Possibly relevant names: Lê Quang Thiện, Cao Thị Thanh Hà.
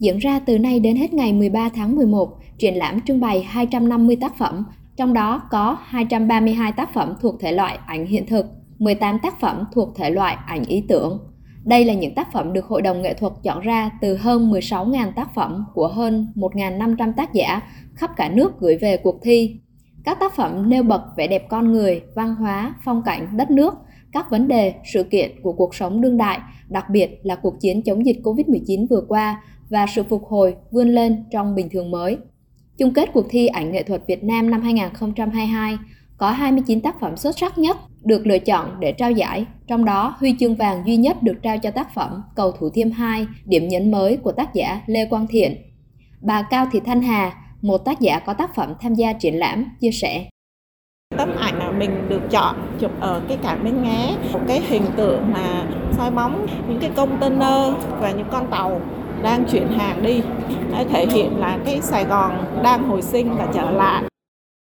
diễn ra từ nay đến hết ngày 13 tháng 11, triển lãm trưng bày 250 tác phẩm, trong đó có 232 tác phẩm thuộc thể loại ảnh hiện thực, 18 tác phẩm thuộc thể loại ảnh ý tưởng. Đây là những tác phẩm được Hội đồng Nghệ thuật chọn ra từ hơn 16.000 tác phẩm của hơn 1.500 tác giả khắp cả nước gửi về cuộc thi. Các tác phẩm nêu bật vẻ đẹp con người, văn hóa, phong cảnh, đất nước, các vấn đề, sự kiện của cuộc sống đương đại, đặc biệt là cuộc chiến chống dịch Covid-19 vừa qua và sự phục hồi vươn lên trong bình thường mới. Chung kết cuộc thi ảnh nghệ thuật Việt Nam năm 2022, có 29 tác phẩm xuất sắc nhất được lựa chọn để trao giải, trong đó huy chương vàng duy nhất được trao cho tác phẩm Cầu Thủ Thiêm 2, điểm nhấn mới của tác giả Lê Quang Thiện. Bà Cao Thị Thanh Hà, một tác giả có tác phẩm tham gia triển lãm, chia sẻ. Tấm ảnh là mình được chọn chụp ở cái cảng Bến Nghé, một cái hình tượng mà soi bóng những cái container và những con tàu đang chuyển hàng đi, thể hiện là cái Sài Gòn đang hồi sinh và trở lại.